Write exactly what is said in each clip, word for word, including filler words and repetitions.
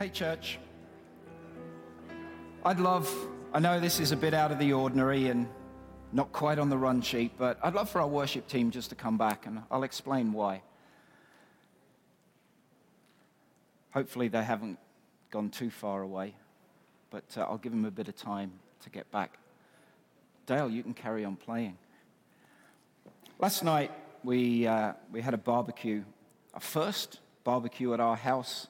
Hey, church. I'd love, I know this is a bit out of the ordinary and not quite on the run sheet, but I'd love for our worship team just to come back, and I'll explain why. Hopefully they haven't gone too far away, but uh, I'll give them a bit of time to get back. Dale, you can carry on playing. Last night, we uh, we had a barbecue, our first barbecue at our house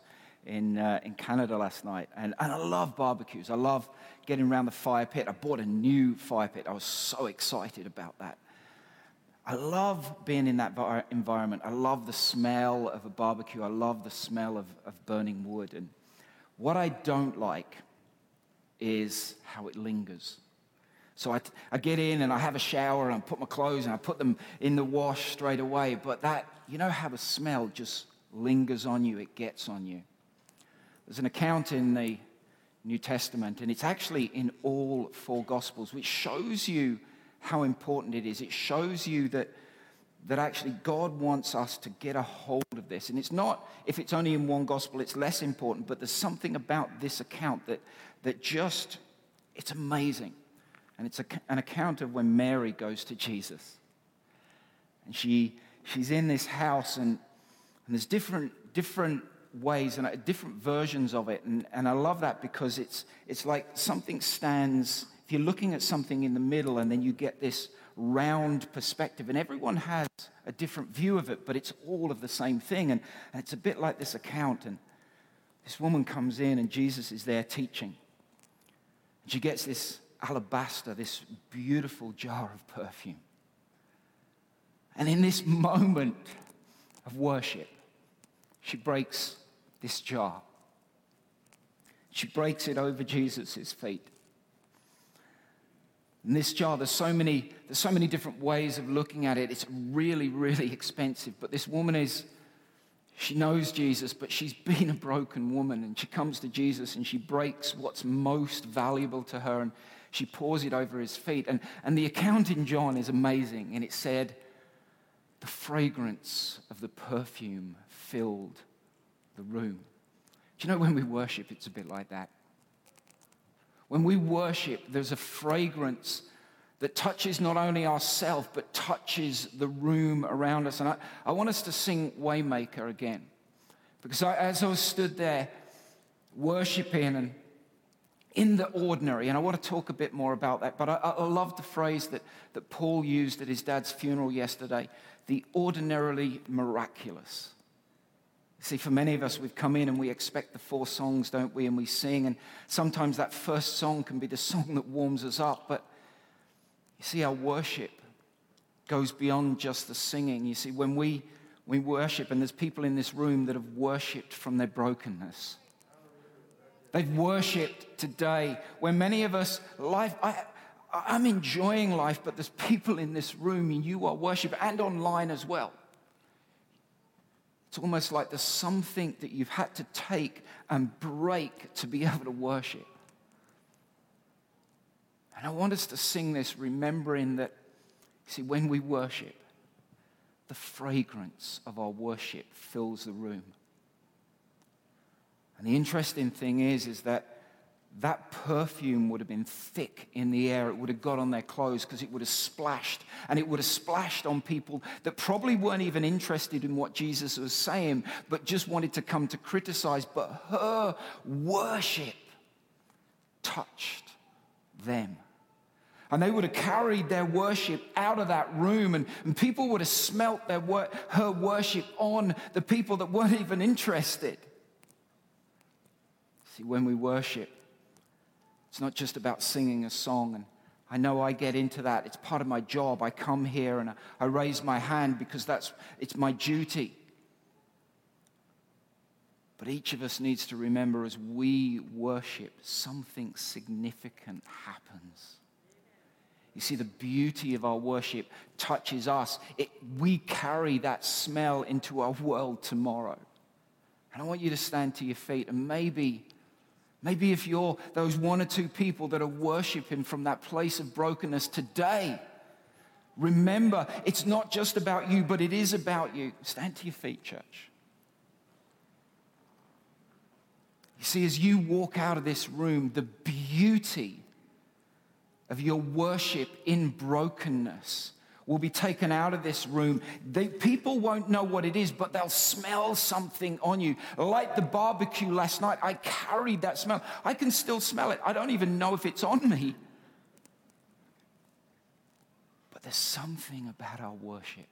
in uh, in Canada last night. And, and I love barbecues. I love getting around the fire pit. I bought a new fire pit. I was so excited about that. I love being in that bar- environment. I love the smell of a barbecue. I love the smell of, of burning wood. And what I don't like is how it lingers. So I, I get in and I have a shower and I put my clothes and I put them in the wash straight away. But that, you know how the smell just lingers on you, it gets on you. There's an account in the New Testament, and it's actually in all four Gospels, which shows you how important it is. It shows you that that actually God wants us to get a hold of this. And it's not, if it's only in one Gospel, it's less important, but there's something about this account that that just, it's amazing. And it's a, an account of when Mary goes to Jesus. And she she's in this house, and, and there's different different ways and different versions of it. And, and I love that because it's it's like something stands, if you're looking at something in the middle, and then you get this round perspective. And everyone has a different view of it, but it's all of the same thing. And, and it's a bit like this account. And this woman comes in, and Jesus is there teaching. And she gets this alabaster, this beautiful jar of perfume. And in this moment of worship, she breaks this jar. She breaks it over Jesus' feet. And this jar, there's so many, there's so many different ways of looking at it. It's really, really expensive. But this woman is, she knows Jesus, but she's been a broken woman, and she comes to Jesus and she breaks what's most valuable to her, and she pours it over his feet. And, and the account in John is amazing, and it said, the fragrance of the perfume filled the room. Do you know when we worship, it's a bit like that. When we worship, there's a fragrance that touches not only ourselves, but touches the room around us. And I, I want us to sing Waymaker again. Because I, as I was stood there worshiping and in the ordinary, and I want to talk a bit more about that, but I, I love the phrase that, that Paul used at his dad's funeral yesterday, the ordinarily miraculous. See, for many of us, we've come in and we expect the four songs, don't we? And we sing, and sometimes that first song can be the song that warms us up, but you see, our worship goes beyond just the singing. You see, when we we worship, and there's people in this room that have worshipped from their brokenness. They've worshipped today. Where many of us, life, I, I'm enjoying life, but there's people in this room, and you are worshipping, and online as well. It's almost like there's something that you've had to take and break to be able to worship. And I want us to sing this, remembering that, see, when we worship, the fragrance of our worship fills the room. And the interesting thing is, is that that perfume would have been thick in the air. It would have got on their clothes because it would have splashed, and it would have splashed on people that probably weren't even interested in what Jesus was saying, but just wanted to come to criticize. But her worship touched them. And they would have carried their worship out of that room, and, and people would have smelt their wor- her worship on the people that weren't even interested. See, when we worship, it's not just about singing a song, and I know I get into that. It's part of my job. I come here and I, I raise my hand because that's it's my duty. But each of us needs to remember, as we worship, something significant happens. You see, the beauty of our worship touches us. It, we carry that smell into our world tomorrow. And I want you to stand to your feet, and maybe, maybe if you're those one or two people that are worshiping from that place of brokenness today, remember, it's not just about you, but it is about you. Stand to your feet, church. You see, as you walk out of this room, the beauty of your worship in brokenness will be taken out of this room. They, people won't know what it is, but they'll smell something on you. Like the barbecue last night, I carried that smell. I can still smell it. I don't even know if it's on me. But there's something about our worship.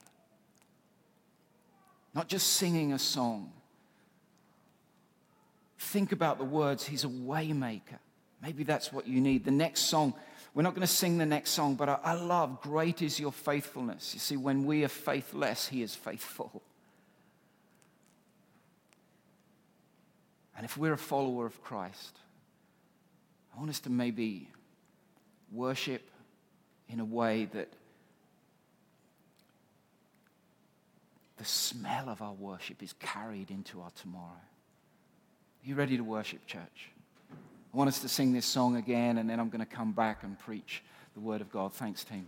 Not just singing a song. Think about the words, he's a waymaker. Maybe that's what you need. The next song, we're not going to sing the next song, but I, I love Great Is Your Faithfulness. You see, when we are faithless, he is faithful. And if we're a follower of Christ, I want us to maybe worship in a way that the smell of our worship is carried into our tomorrow. Are you ready to worship, church? I want us to sing this song again, and then I'm going to come back and preach the Word of God. Thanks, team.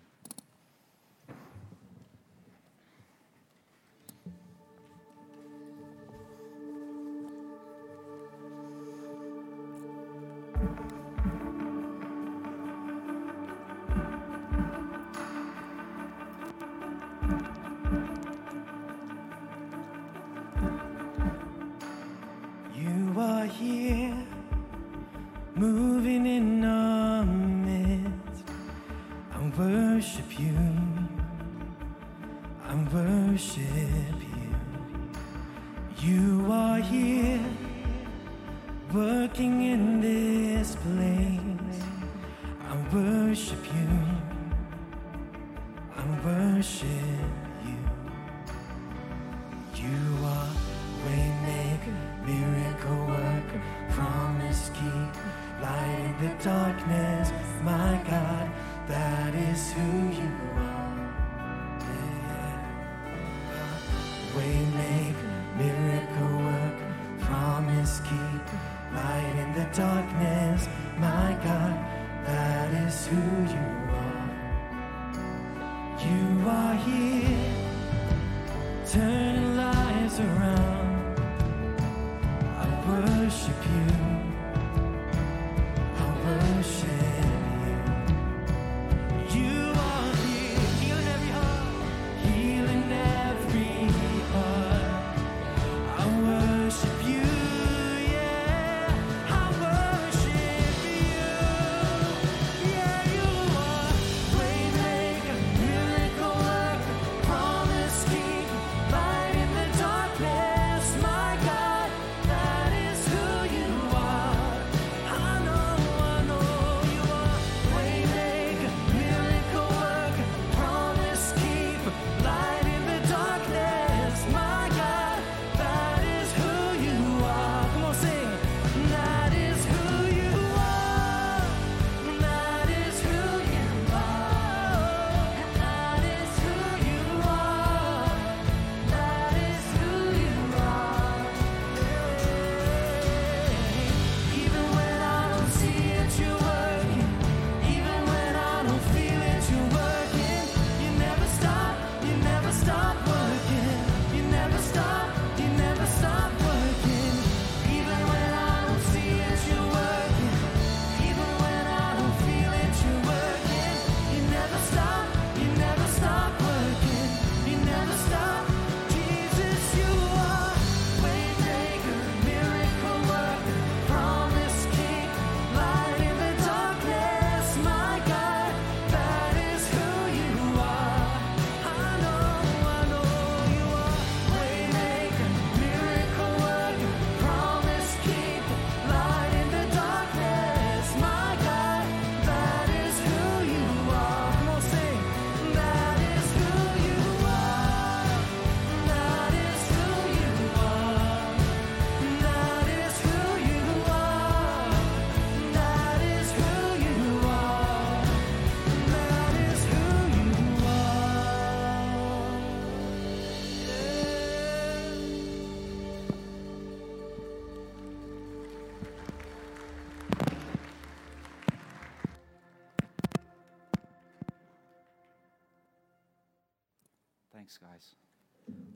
Thanks, guys.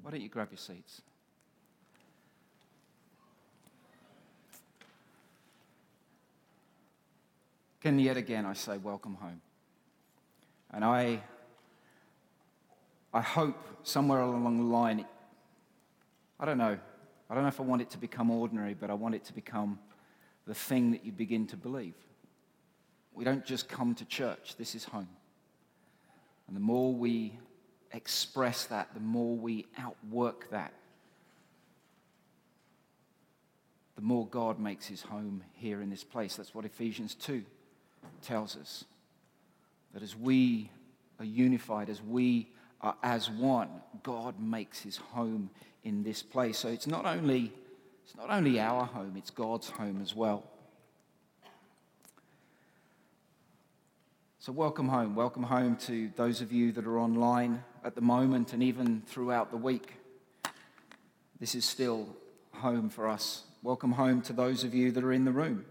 Why don't you grab your seats? And yet again, I say, welcome home. And I, I hope somewhere along the line, I don't know, I don't know if I want it to become ordinary, but I want it to become the thing that you begin to believe. We don't just come to church, this is home. And the more we express that, the more we outwork that, the more God makes his home here in this place. That's what Ephesians two tells us. That as we are unified, as we are as one, God makes his home in this place. So it's not only it's not only our home, it's God's home as well. So welcome home. Welcome home to those of you that are online at the moment and even throughout the week. This is still home for us. Welcome home to those of you that are in the room.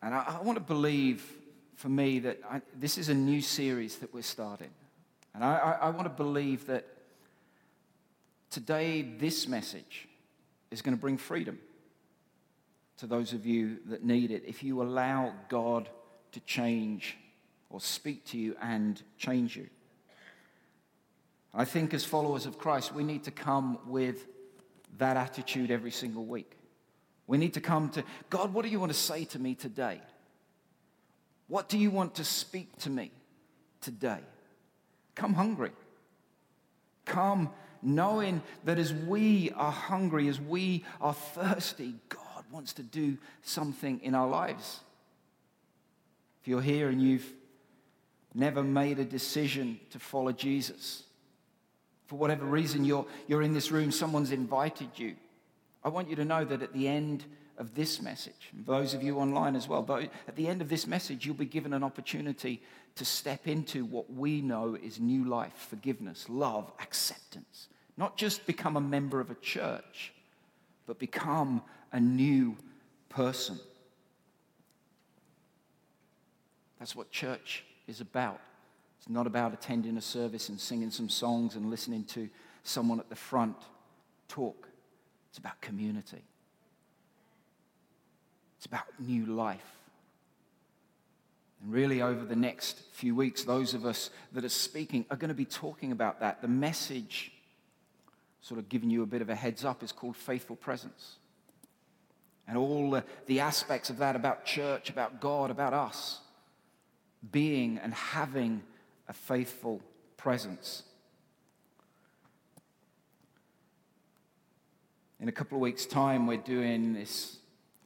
And I, I want to believe, for me, that I, this is a new series that we're starting. And I, I, I want to believe that today this message is going to bring freedom to those of you that need it. If you allow God to change or speak to you and change you. I think as followers of Christ, we need to come with that attitude every single week. We need to come to, God, what do you want to say to me today? What do you want to speak to me today? Come hungry. Come knowing that as we are hungry, as we are thirsty, God wants to do something in our lives. If you're here and you've never made a decision to follow Jesus, for whatever reason you're, you're in this room, someone's invited you, I want you to know that at the end of this message, and those of you online as well, but at the end of this message, you'll be given an opportunity to step into what we know is new life, forgiveness, love, acceptance. Not just become a member of a church, but become a new person. That's what church is about. It's not about attending a service and singing some songs and listening to someone at the front talk. It's about community. It's about new life. And really over the next few weeks, those of us that are speaking are going to be talking about that. The message, sort of giving you a bit of a heads up, is called Faithful Presence. And all the, the aspects of that about church, about God, about us, being and having a faithful presence. In a couple of weeks' time, we're doing this,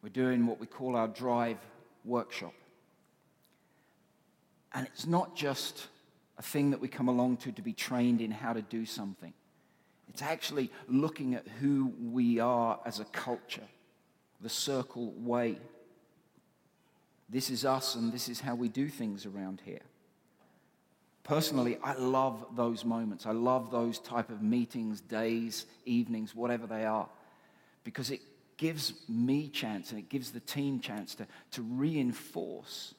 we're doing what we call our Drive Workshop. And it's not just a thing that we come along to to be trained in how to do something. It's actually looking at who we are as a culture, the circle way. This is us and this is how we do things around here. Personally, I love those moments. I love those type of meetings, days, evenings, whatever they are. Because it gives me chance and it gives the team chance to, to reinforce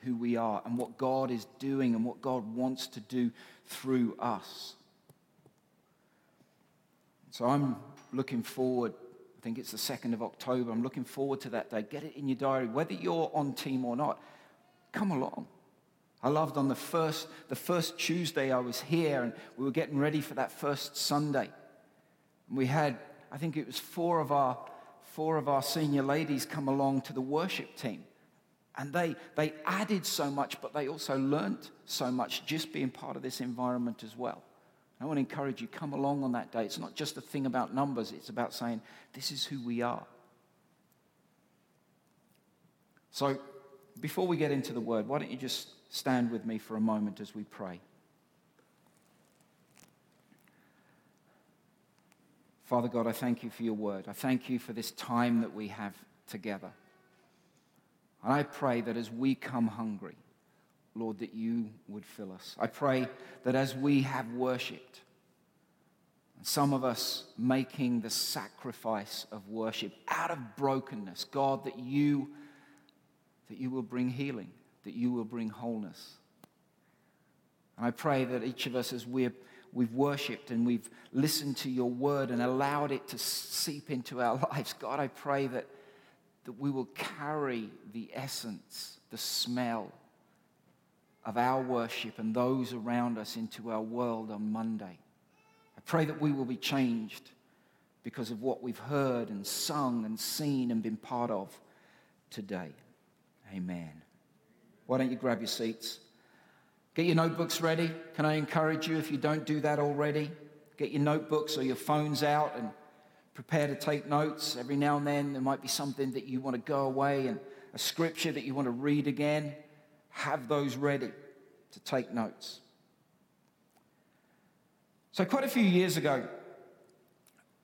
who we are and what God is doing and what God wants to do through us. So I'm looking forward, I think it's the second of October, I'm looking forward to that day. Get it in your diary, whether you're on team or not, come along. I loved on the first, the first Tuesday I was here and we were getting ready for that first Sunday. And we had, I think it was four of our Four of our senior ladies come along to the worship team. And they they added so much, but they also learned so much just being part of this environment as well. I want to encourage you, come along on that day. It's not just a thing about numbers. It's about saying, this is who we are. So before we get into the word, why don't you just stand with me for a moment as we pray. Father God, I thank you for your word. I thank you for this time that we have together. And I pray that as we come hungry, Lord, that you would fill us. I pray that as we have worshipped, some of us making the sacrifice of worship out of brokenness, God, that you, that you will bring healing, that you will bring wholeness. And I pray that each of us, as we are We've worshipped and we've listened to your word and allowed it to seep into our lives. God, I pray that, that we will carry the essence, the smell of our worship and those around us into our world on Monday. I pray that we will be changed because of what we've heard and sung and seen and been part of today. Amen. Why don't you grab your seats? Get your notebooks ready. Can I encourage you, if you don't do that already, get your notebooks or your phones out and prepare to take notes. Every now and then there might be something that you want to go away and a scripture that you want to read again. Have those ready to take notes. So quite a few years ago,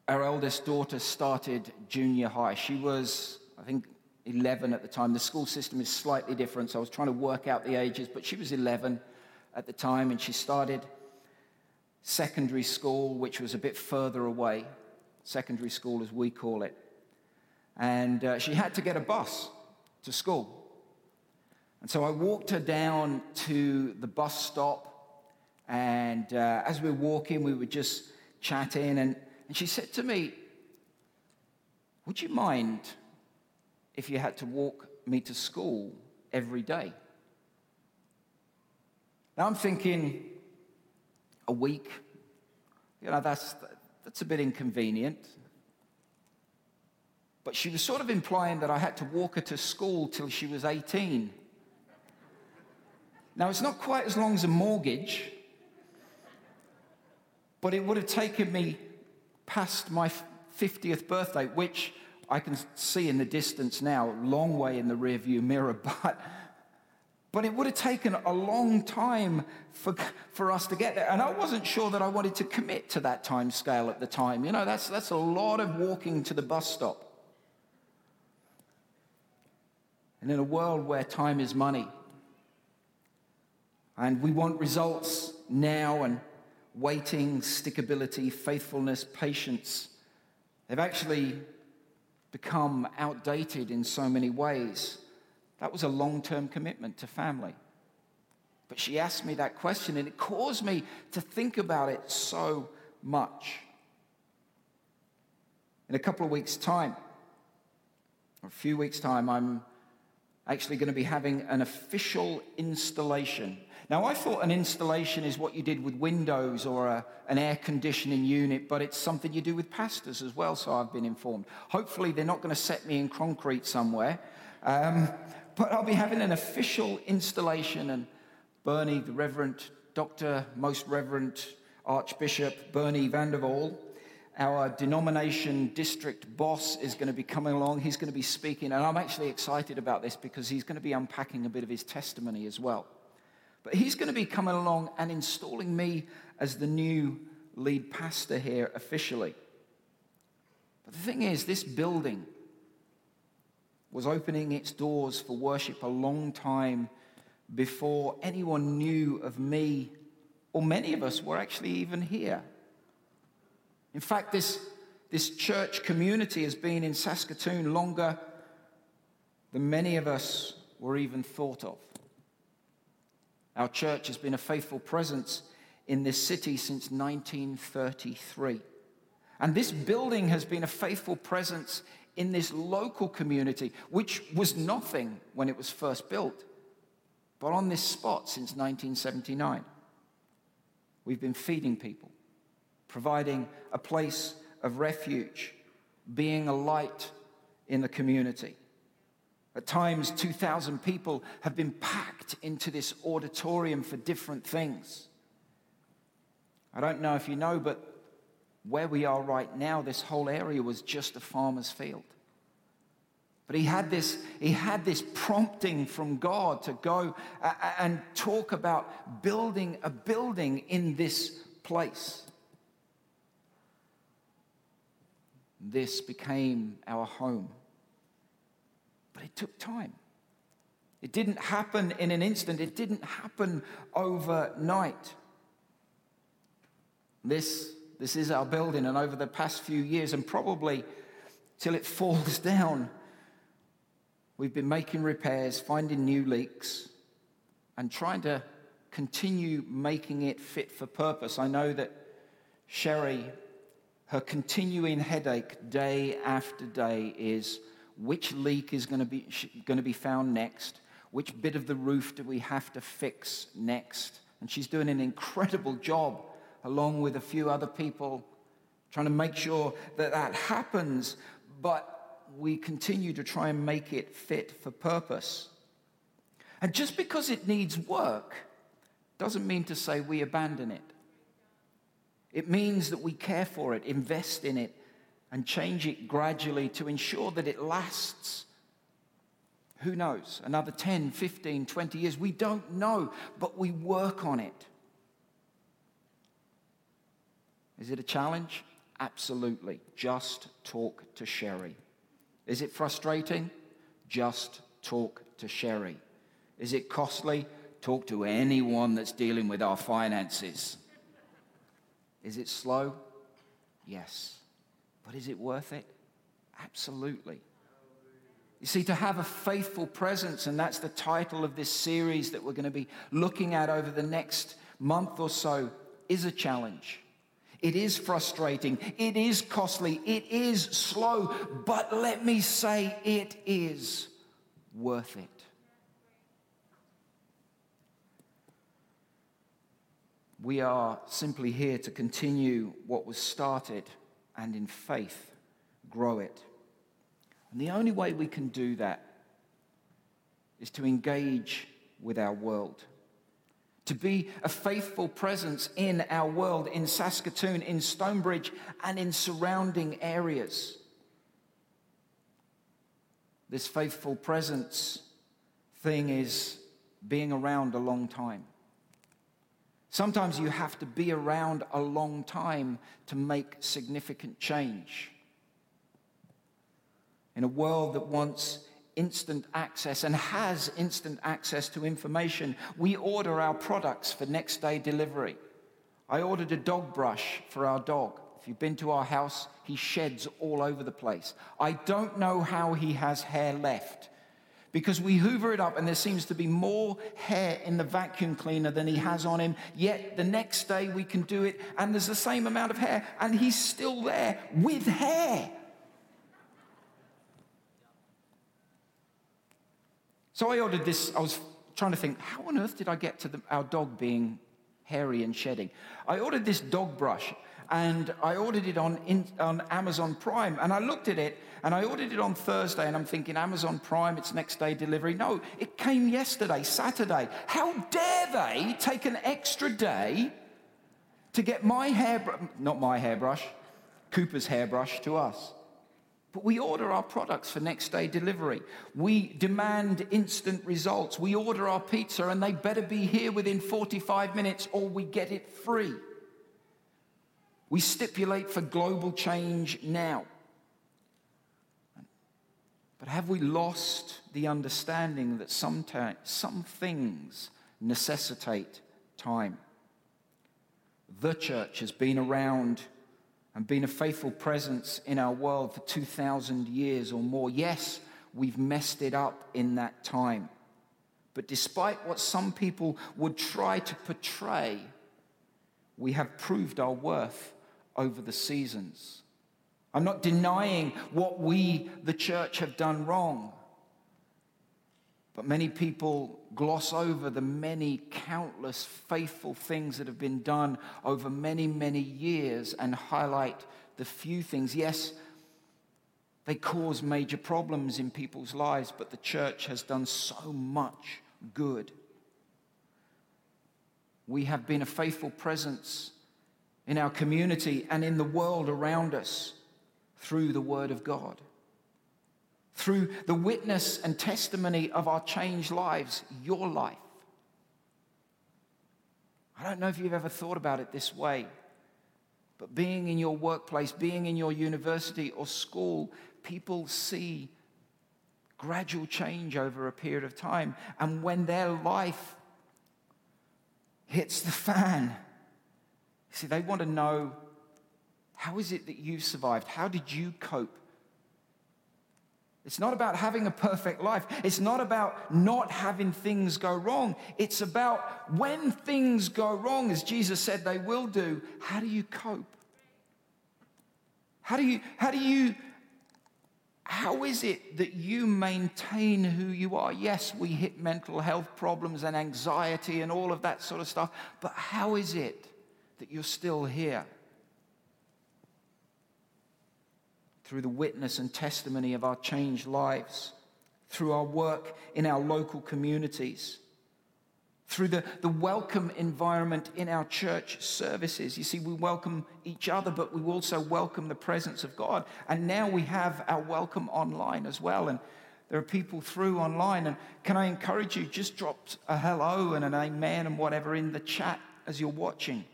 our eldest daughter started junior high. She was, I think, eleven at the time. The school system is slightly different, so I was trying to work out the ages, but she was eleven at the time, and she started secondary school, which was a bit further away, secondary school as we call it. And uh, she had to get a bus to school. And so I walked her down to the bus stop, and uh, as we were walking, we were just chatting, and, and she said to me, "Would you mind if you had to walk me to school every day?" Now I'm thinking, a week, you know, that's that's a bit inconvenient. But she was sort of implying that I had to walk her to school till she was eighteen. Now, it's not quite as long as a mortgage, but it would have taken me past my fiftieth birthday, which I can see in the distance now, long way in the rearview mirror, but but it would have taken a long time for for us to get there. And I wasn't sure that I wanted to commit to that time scale at the time. You know, that's that's a lot of walking to the bus stop. And in a world where time is money, and we want results now, and waiting, stickability, faithfulness, patience, they've actually become outdated in so many ways. That was a long-term commitment to family. But she asked me that question, and it caused me to think about it so much. In a couple of weeks' time, or a few weeks' time, I'm actually going to be having an official installation. Now, I thought an installation is what you did with windows or a, an air conditioning unit, but it's something you do with pastors as well, so I've been informed. Hopefully, they're not going to set me in concrete somewhere. Um, but I'll be having an official installation, and Bernie, the Reverend Doctor, Most Reverend Archbishop Bernie Vandervaul, our denomination district boss, is going to be coming along. He's going to be speaking, and I'm actually excited about this because he's going to be unpacking a bit of his testimony as well. But he's going to be coming along and installing me as the new lead pastor here officially. But the thing is, this building was opening its doors for worship a long time before anyone knew of me, or many of us were actually even here. In fact, this, this church community has been in Saskatoon longer than many of us were even thought of. Our church has been a faithful presence in this city since nineteen thirty-three. And this building has been a faithful presence in this local community, which was nothing when it was first built, but on this spot since nineteen seventy-nine. We've been feeding people, providing a place of refuge, being a light in the community. At times, two thousand people have been packed into this auditorium for different things. I don't know if you know, but where we are right now, this whole area was just a farmer's field. But he had this, he had this prompting from God to go and talk about building a building in this place. This became our home. But it took time. It didn't happen in an instant. It didn't happen overnight. This, this is our building, and over the past few years, and probably till it falls down, we've been making repairs, finding new leaks, and trying to continue making it fit for purpose. I know that Sherry, her continuing headache day after day is, which leak is going to be going to be found next, which bit of the roof do we have to fix next. And she's doing an incredible job, along with a few other people, trying to make sure that that happens, but we continue to try and make it fit for purpose. And just because it needs work doesn't mean to say we abandon it. It means that we care for it, invest in it, and change it gradually to ensure that it lasts. Who knows? Another ten, fifteen, twenty years. We don't know, but we work on it. Is it a challenge? Absolutely. Just talk to Sherry. Is it frustrating? Just talk to Sherry. Is it costly? Talk to anyone that's dealing with our finances. Is it slow? Yes. But is it worth it? Absolutely. You see, to have a faithful presence, and that's the title of this series that we're going to be looking at over the next month or so, is a challenge. It is frustrating. It is costly. It is slow. But let me say, it is worth it. We are simply here to continue what was started and in faith grow it. And the only way we can do that is to engage with our world. To be a faithful presence in our world, in Saskatoon, in Stonebridge, and in surrounding areas. This faithful presence thing is being around a long time. Sometimes you have to be around a long time to make significant change. In a world that wants instant access and has instant access to information, we order our products for next day delivery. I ordered a dog brush for our dog. If you've been to our house, he sheds all over the place. I don't know how he has hair left, because we hoover it up and there seems to be more hair in the vacuum cleaner than he has on him, yet the next day we can do it and there's the same amount of hair and he's still there with hair. So I ordered this. I was trying to think, how on earth did I get to the, our dog being hairy and shedding? I ordered this dog brush and I ordered it on, in, on Amazon Prime, and I looked at it. And I ordered it on Thursday, and I'm thinking, Amazon Prime, it's next day delivery. No, it came yesterday, Saturday. How dare they take an extra day to get my hairbrush, not my hairbrush, Cooper's hairbrush to us. But we order our products for next day delivery. We demand instant results. We order our pizza, and they better be here within forty-five minutes or we get it free. We stipulate for global change now. But have we lost the understanding that sometimes some things necessitate time? The church has been around and been a faithful presence in our world for two thousand years or more. Yes, we've messed it up in that time. But despite what some people would try to portray, we have proved our worth over the seasons. I'm not denying what we, the church, have done wrong. But many people gloss over the many countless faithful things that have been done over many, many years and highlight the few things. Yes, they cause major problems in people's lives, but the church has done so much good. We have been a faithful presence in our community and in the world around us, through the Word of God, through the witness and testimony of our changed lives, your life. I don't know if you've ever thought about it this way, but being in your workplace, being in your university or school, people see gradual change over a period of time. And when their life hits the fan, see, they want to know, how is it that you survived? How did you cope? It's not about having a perfect life. It's not about not having things go wrong. It's about when things go wrong, as Jesus said they will do, how do you cope? How do you, how do you, how is it that you maintain who you are? Yes, we hit mental health problems and anxiety and all of that sort of stuff, but how is it that you're still here? Through the witness and testimony of our changed lives, through our work in our local communities, through the, the welcome environment in our church services. You see, we welcome each other, but we also welcome the presence of God. And now we have our welcome online as well. And there are people through online. And can I encourage you, just drop a hello and an amen and whatever in the chat as you're watching.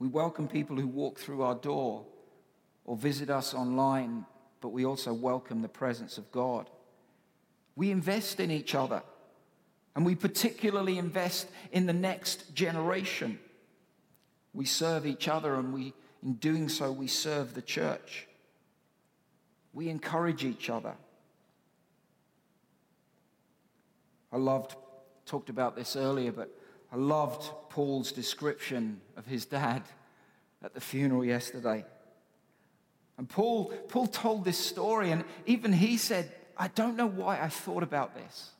We welcome people who walk through our door or visit us online, but we also welcome the presence of God. We invest in each other. And we particularly invest in the next generation. We serve each other, and we, in doing so, we serve the church. We encourage each other. I loved, talked about this earlier, but I loved Paul's description of his dad at the funeral yesterday. And Paul, Paul told this story, and even he said, I don't know why I thought about this.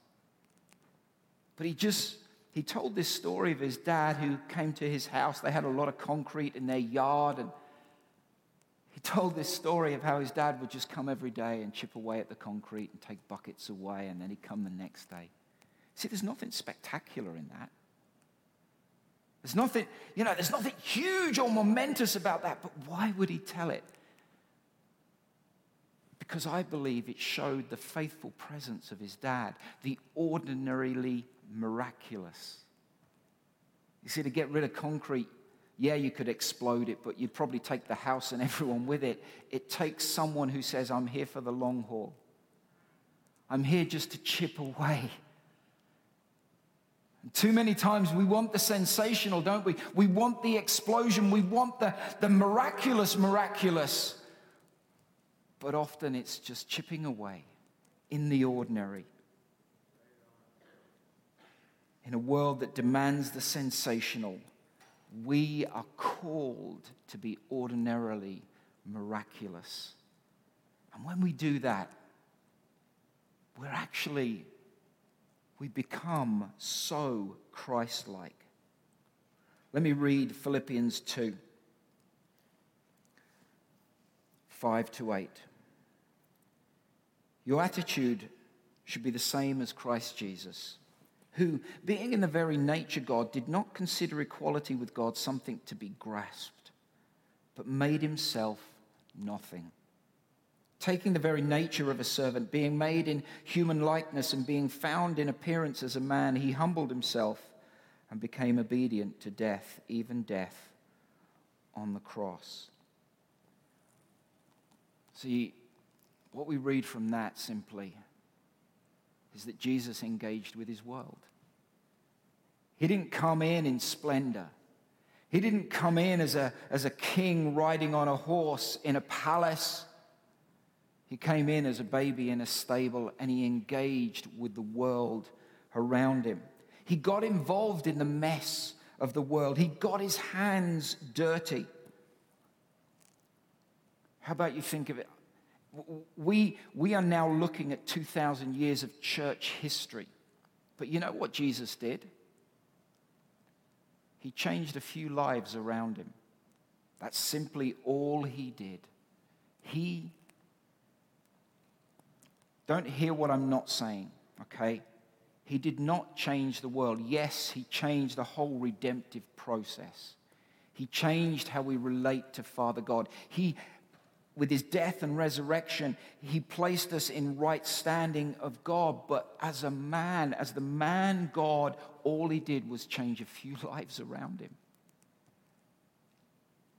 But he just, he told this story of his dad who came to his house. They had a lot of concrete in their yard. And he told this story of how his dad would just come every day and chip away at the concrete and take buckets away. And then he'd come the next day. See, there's nothing spectacular in that. There's nothing, you know, there's nothing huge or momentous about that. But why would he tell it? Because I believe it showed the faithful presence of his dad, the ordinarily miraculous. You see, to get rid of concrete, yeah, you could explode it, but you'd probably take the house and everyone with it. It takes someone who says, I'm here for the long haul. I'm here just to chip away. And too many times we want the sensational, don't we? We want the explosion. We want the, the miraculous, miraculous. But often it's just chipping away in the ordinary. In a world that demands the sensational, we are called to be ordinarily miraculous. And when we do that, we're actually, we become so Christ-like. Let me read Philippians two, five to eight. Your attitude should be the same as Christ Jesus, who, being in the very nature God, did not consider equality with God something to be grasped, but made himself nothing. Taking the very nature of a servant, being made in human likeness and being found in appearance as a man, he humbled himself and became obedient to death, even death on the cross. See, what we read from that simply is that Jesus engaged with his world. He didn't come in in splendor. He didn't come in as a, as a king riding on a horse in a palace. He came in as a baby in a stable, and he engaged with the world around him. He got involved in the mess of the world. He got his hands dirty. How about you think of it? We, we are now looking at two thousand years of church history. But you know what Jesus did? He changed a few lives around him. That's simply all he did. He, don't hear what I'm not saying, okay? He did not change the world. Yes, he changed the whole redemptive process. He changed how we relate to Father God. He With his death and resurrection, he placed us in right standing of God. But as a man, as the man God, all he did was change a few lives around him.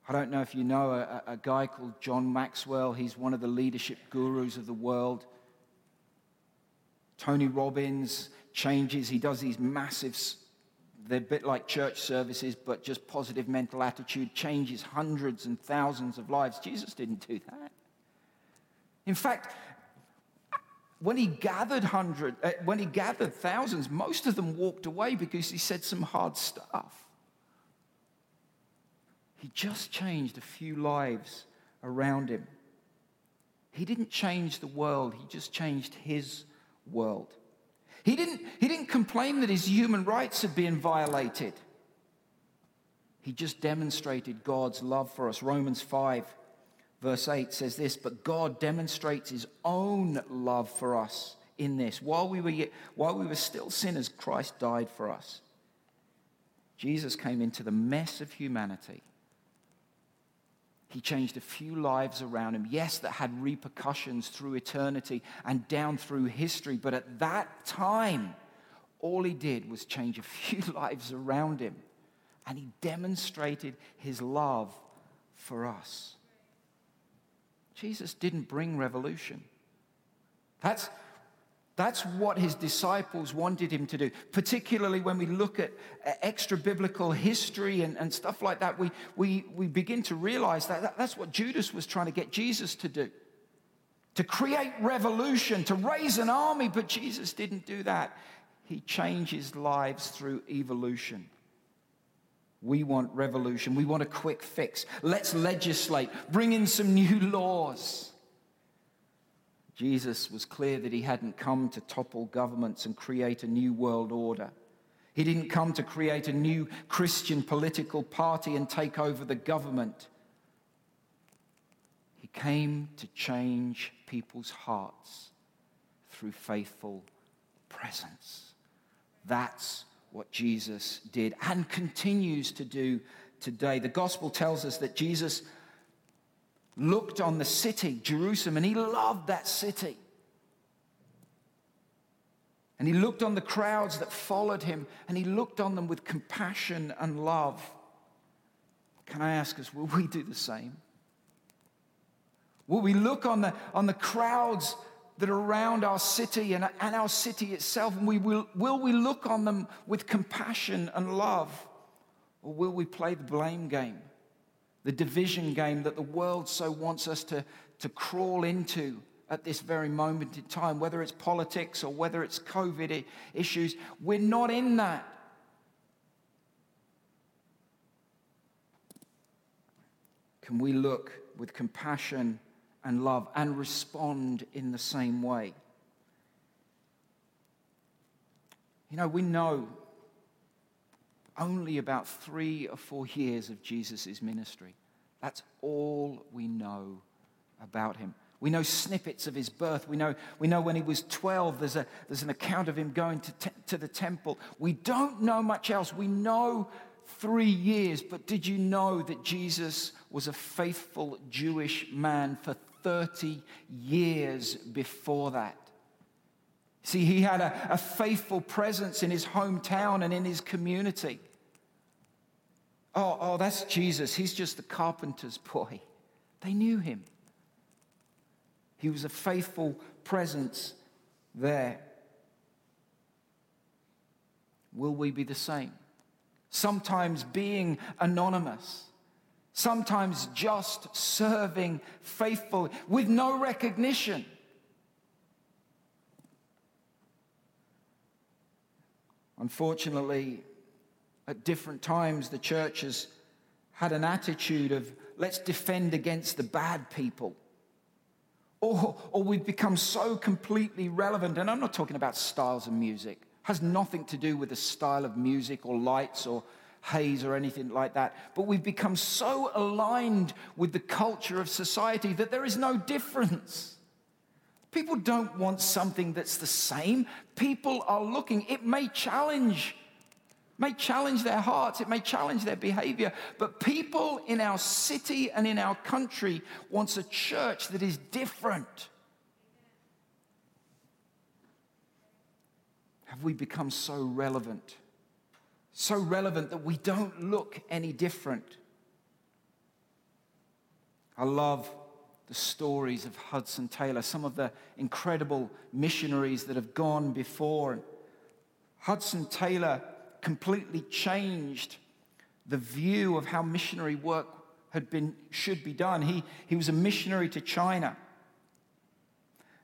I don't know if you know a, a guy called John Maxwell. He's one of the leadership gurus of the world. Tony Robbins changes. He does these massive, they're a bit like church services, but just positive mental attitude changes hundreds and thousands of lives. Jesus didn't do that. In fact, when he gathered hundred, uh, when he gathered thousands, most of them walked away because he said some hard stuff. He just changed a few lives around him. He didn't change the world. He just changed his world. He didn't, he didn't complain that his human rights had been violated. He just demonstrated God's love for us. Romans five, verse eight says this, but God demonstrates his own love for us in this. While we were yet, while we were still sinners, Christ died for us. Jesus came into the mess of humanity. He changed a few lives around him. Yes, that had repercussions through eternity and down through history. But at that time, all he did was change a few lives around him. And he demonstrated his love for us. Jesus didn't bring revolution. That's, that's what his disciples wanted him to do. Particularly when we look at extra biblical history and, and stuff like that, we, we, we begin to realize that, that that's what Judas was trying to get Jesus to do. To create revolution, to raise an army, but Jesus didn't do that. He changes lives through evolution. We want revolution. We want a quick fix. Let's legislate. Bring in some new laws. Jesus was clear that he hadn't come to topple governments and create a new world order. He didn't come to create a new Christian political party and take over the government. He came to change people's hearts through faithful presence. That's what Jesus did and continues to do today. The gospel tells us that Jesus looked on the city, Jerusalem, and he loved that city. And he looked on the crowds that followed him, and he looked on them with compassion and love. Can I ask us, will we do the same? Will we look on the, on the crowds that are around our city and, and our city itself, and we will, will we look on them with compassion and love? Or will we play the blame game? The division game that the world so wants us to, to crawl into at this very moment in time, whether it's politics or whether it's COVID issues, we're not in that. Can we look with compassion and love and respond in the same way? You know, we know only about three or four years of Jesus' ministry. That's all we know about him. We know snippets of his birth. We know, we know when he was twelve, there's, a, there's an account of him going to, te- to the temple. We don't know much else. We know three years, but did you know that Jesus was a faithful Jewish man for thirty years before that? See, he had a, a faithful presence in his hometown and in his community. Oh, oh, that's Jesus. He's just the carpenter's boy. They knew him. He was a faithful presence there. Will we be the same? Sometimes being anonymous. Sometimes just serving faithfully with no recognition. Unfortunately, at different times, the church has had an attitude of, let's defend against the bad people. Or, or we've become so completely relevant, and I'm not talking about styles of music. It has nothing to do with the style of music or lights or haze or anything like that. But we've become so aligned with the culture of society that there is no difference. People don't want something that's the same. People are looking. It may challenge, may challenge their hearts. It may challenge their behavior. But people in our city and in our country wants a church that is different. Have we become so relevant? So relevant that we don't look any different. I love the stories of Hudson Taylor, some of the incredible missionaries that have gone before. Hudson Taylor completely changed the view of how missionary work had been should be done. He, he was a missionary to China.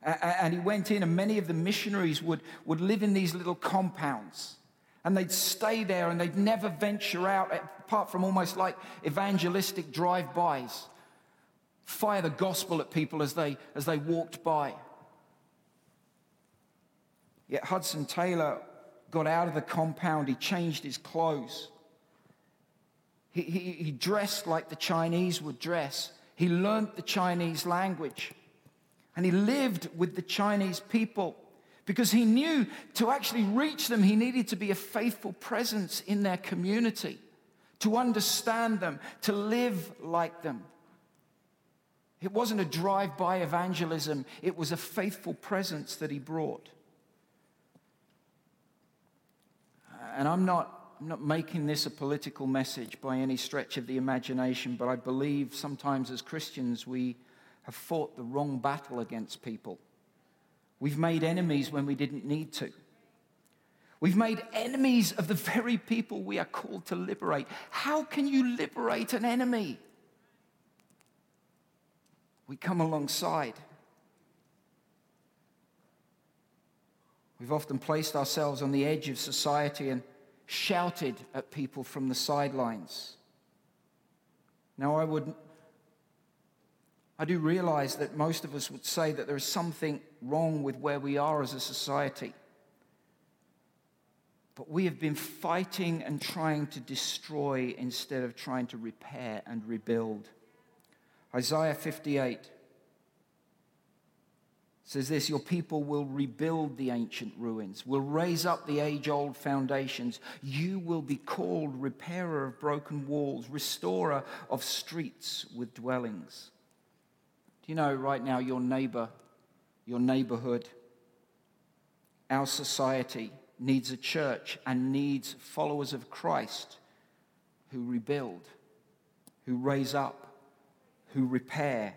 And he went in, and many of the missionaries would, would live in these little compounds. And they'd stay there, and they'd never venture out, apart from almost like evangelistic drive-bys. fire the gospel at people as they, as they walked by. Yet Hudson Taylor got out of the compound. He changed his clothes. He, he, he dressed like the Chinese would dress. He learned the Chinese language. And he lived with the Chinese people because he knew to actually reach them, he needed to be a faithful presence in their community, to understand them, to live like them. It wasn't a drive-by evangelism. It was a faithful presence that he brought. And I'm not I'm not making this a political message by any stretch of the imagination, but I believe sometimes as Christians we have fought the wrong battle against people. We've made enemies when we didn't need to. We've made enemies of the very people we are called to liberate. How can you liberate an enemy? We come alongside. We've often placed ourselves on the edge of society and shouted at people from the sidelines. Now, I would, I do realize that most of us would say that there is something wrong with where we are as a society. But we have been fighting and trying to destroy instead of trying to repair and rebuild. Isaiah fifty-eight says this: your people will rebuild the ancient ruins, will raise up the age-old foundations. You will be called repairer of broken walls, restorer of streets with dwellings. Do you know right now your neighbor, your neighborhood, our society needs a church and needs followers of Christ who rebuild, who raise up, who repair,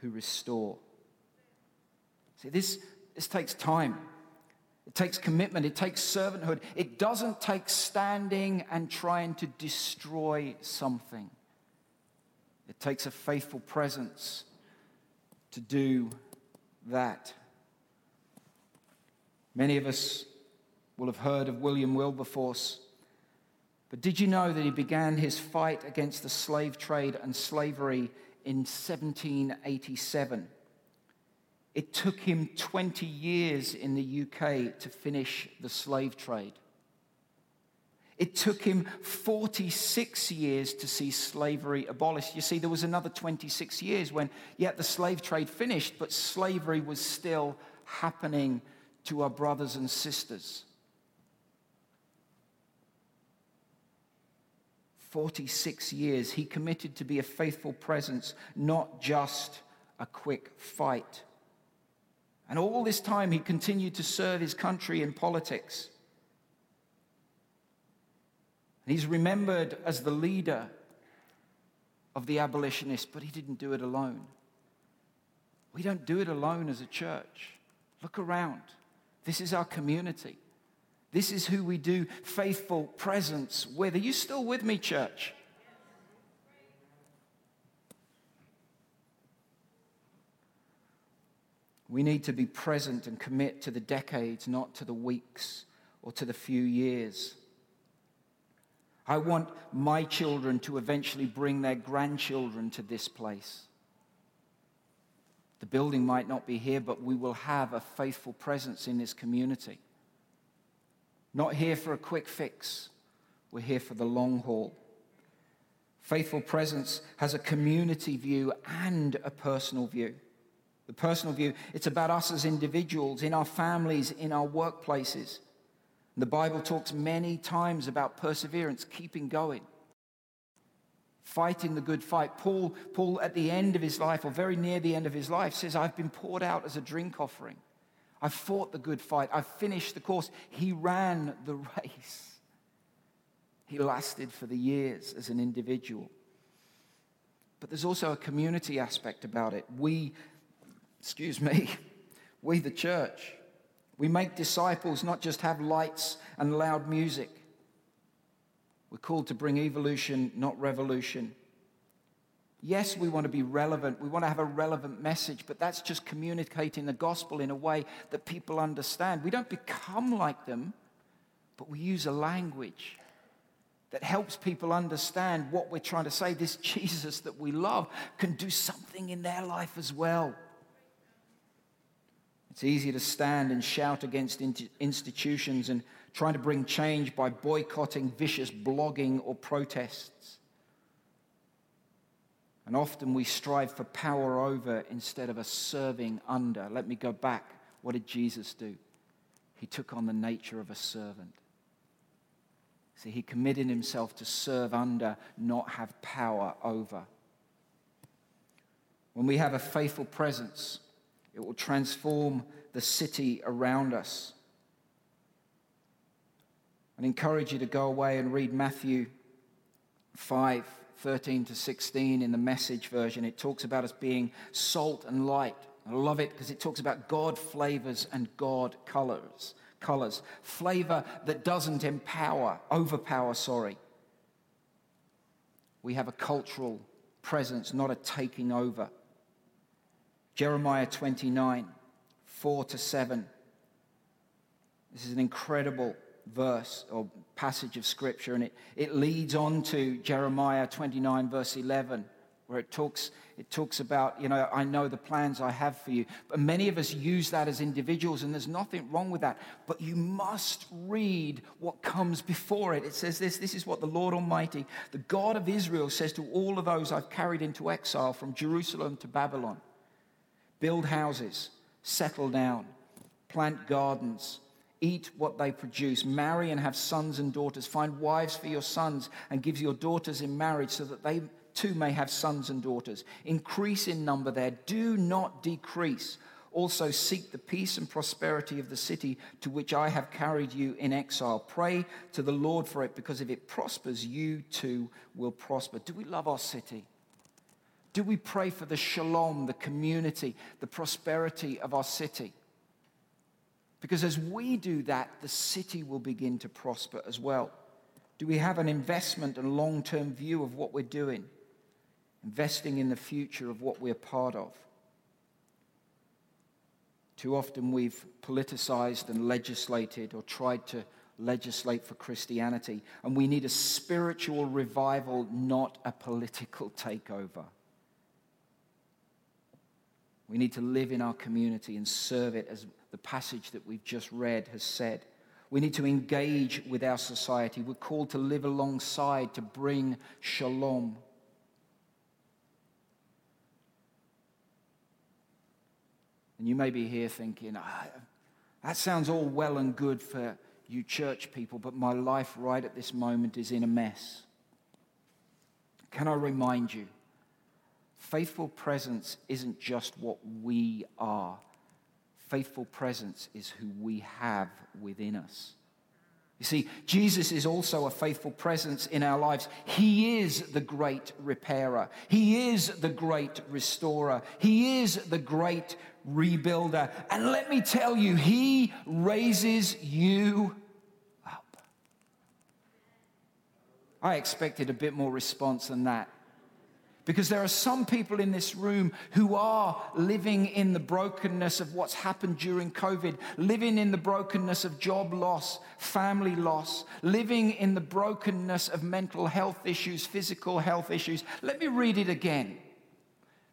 who restore. See, this, this takes time. It takes commitment. It takes servanthood. It doesn't take standing and trying to destroy something. It takes a faithful presence to do that. Many of us will have heard of William Wilberforce. But did you know that he began his fight against the slave trade and slavery in seventeen eighty-seven? It took him twenty years in the U K to finish the slave trade. It took him forty-six years to see slavery abolished. You see, there was another twenty-six years when, yeah, the slave trade finished, but slavery was still happening to our brothers and sisters. forty-six years. He committed to be a faithful presence, not just a quick fight. And all this time, he continued to serve his country in politics. And he's remembered as the leader of the abolitionists, but he didn't do it alone. We don't do it alone as a church. Look around. This is our community. This is who we do faithful presence with. Are you still with me, church? We need to be present and commit to the decades, not to the weeks or to the few years. I want my children to eventually bring their grandchildren to this place. The building might not be here, but we will have a faithful presence in this community. Not here for a quick fix. We're here for the long haul. Faithful presence has a community view and a personal view. The personal view, it's about us as individuals, in our families, in our workplaces. And the Bible talks many times about perseverance, keeping going, fighting the good fight. Paul, Paul, at the end of his life, or very near the end of his life, says, I've been poured out as a drink offering. I've fought the good fight. I've finished the course. He ran the race. He lasted for the years as an individual. But there's also a community aspect about it. We Excuse me, we the church, we make disciples, not just have lights and loud music. We're called to bring evolution, not revolution. Yes, we want to be relevant. We want to have a relevant message, but that's just communicating the gospel in a way that people understand. We don't become like them, but we use a language that helps people understand what we're trying to say, this Jesus that we love can do something in their life as well. It's easy to stand and shout against institutions and try to bring change by boycotting, vicious blogging, or protests. And often we strive for power over instead of a serving under. Let me go back. What did Jesus do? He took on the nature of a servant. See, he committed himself to serve under, not have power over. When we have a faithful presence, it will transform the city around us. I'd encourage you to go away and read Matthew five, thirteen to sixteen in the Message version. It talks about us being salt and light. I love it because it talks about God flavors and God colors. Colors, flavor that doesn't empower, overpower, sorry. We have a cultural presence, not a taking over. Jeremiah twenty-nine, four to seven. This is an incredible verse or passage of scripture, and it, it leads on to Jeremiah twenty-nine, verse eleven, where it talks, it talks about, you know, I know the plans I have for you. But many of us use that as individuals, and there's nothing wrong with that. But you must read what comes before it. It says this, this is what the Lord Almighty, the God of Israel, says to all of those I've carried into exile from Jerusalem to Babylon. Build houses, settle down, plant gardens, eat what they produce, marry and have sons and daughters, find wives for your sons and give your daughters in marriage so that they too may have sons and daughters. Increase in number there, do not decrease. Also seek the peace and prosperity of the city to which I have carried you in exile. Pray to the Lord for it, because if it prospers, you too will prosper. Do we love our city? Do we pray for the shalom, the community, the prosperity of our city? Because as we do that, the city will begin to prosper as well. Do we have an investment and long-term view of what we're doing? Investing in the future of what we're part of. Too often we've politicized and legislated, or tried to legislate for Christianity, and we need a spiritual revival, not a political takeover. We need to live in our community and serve it, as the passage that we've just read has said. We need to engage with our society. We're called to live alongside, to bring shalom. And you may be here thinking, ah, that sounds all well and good for you church people, but my life right at this moment is in a mess. Can I remind you? Faithful presence isn't just what we are. Faithful presence is who we have within us. You see, Jesus is also a faithful presence in our lives. He is the great repairer. He is the great restorer. He is the great rebuilder. And let me tell you, he raises you up. I expected a bit more response than that. Because there are some people in this room who are living in the brokenness of what's happened during COVID, living in the brokenness of job loss, family loss, living in the brokenness of mental health issues, physical health issues. Let me read it again,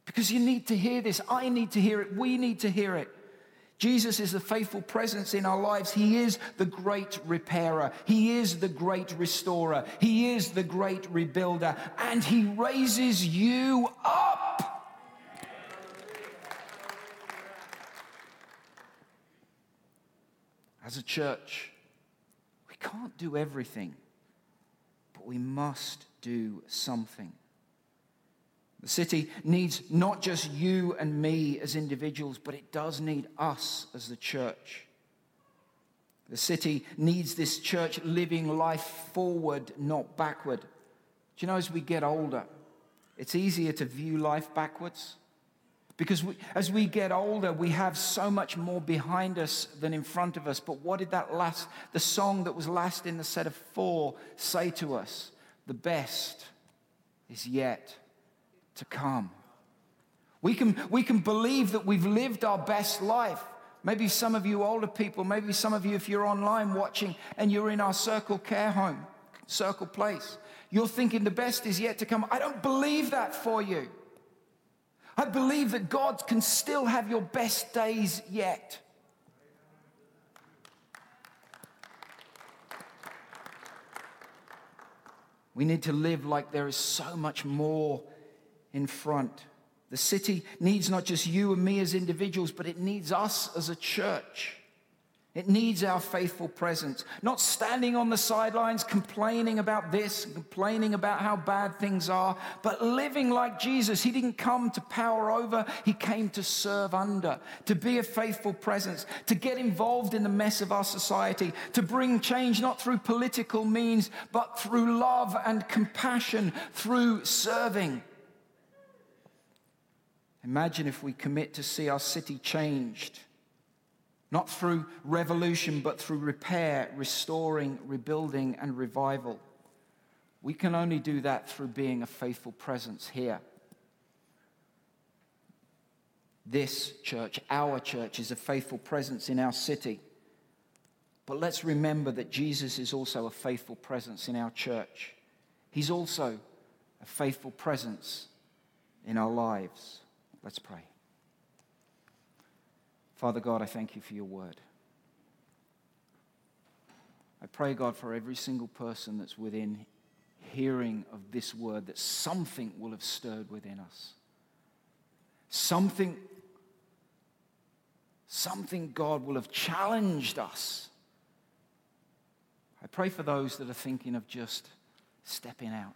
because you need to hear this. I need to hear it. We need to hear it. Jesus is the faithful presence in our lives. He is the great repairer. He is the great restorer. He is the great rebuilder. And he raises you up. As a church, we can't do everything, but we must do something. The city needs not just you and me as individuals, but it does need us as the church. The city needs this church living life forward, not backward. Do you know, as we get older, it's easier to view life backwards. Because we, as we get older, we have so much more behind us than in front of us. But what did that last, the song that was last in the set of four say to us? The best is yet to come. We can, we can believe that we've lived our best life. Maybe some of you older people, maybe some of you, if you're online watching and you're in our Circle Care home, Circle Place. You're thinking the best is yet to come. I don't believe that for you. I believe that God can still have your best days yet. We need to live like there is so much more in front. The city needs not just you and me as individuals, but it needs us as a church. It needs our faithful presence. Not standing on the sidelines complaining about this, complaining about how bad things are, but living like Jesus. He didn't come to power over. He came to serve under, to be a faithful presence, to get involved in the mess of our society, to bring change not through political means, but through love and compassion, through serving. Imagine if we commit to see our city changed. Not through revolution, but through repair, restoring, rebuilding, and revival. We can only do that through being a faithful presence here. This church, our church, is a faithful presence in our city. But let's remember that Jesus is also a faithful presence in our church. He's also a faithful presence in our lives. Let's pray. Father God, I thank you for your word. I pray, God, for every single person that's within hearing of this word, that something will have stirred within us. Something, something, God, will have challenged us. I pray for those that are thinking of just stepping out.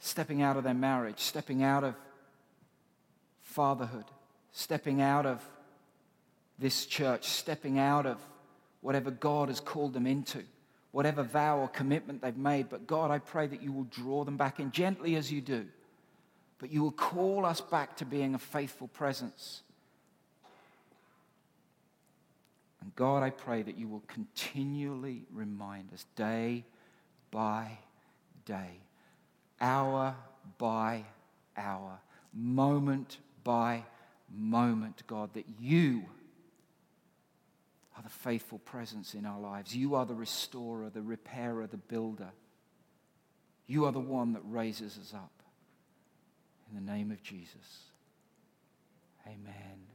Stepping out of their marriage, stepping out of fatherhood. Stepping out of this church, stepping out of whatever God has called them into, whatever vow or commitment they've made. But God, I pray that you will draw them back in gently as you do, but you will call us back to being a faithful presence. And God, I pray that you will continually remind us day by day, hour by hour, moment by moment. moment, God, that you are the faithful presence in our lives. You are the restorer, the repairer, the builder. You are the one that raises us up. In the name of Jesus, amen.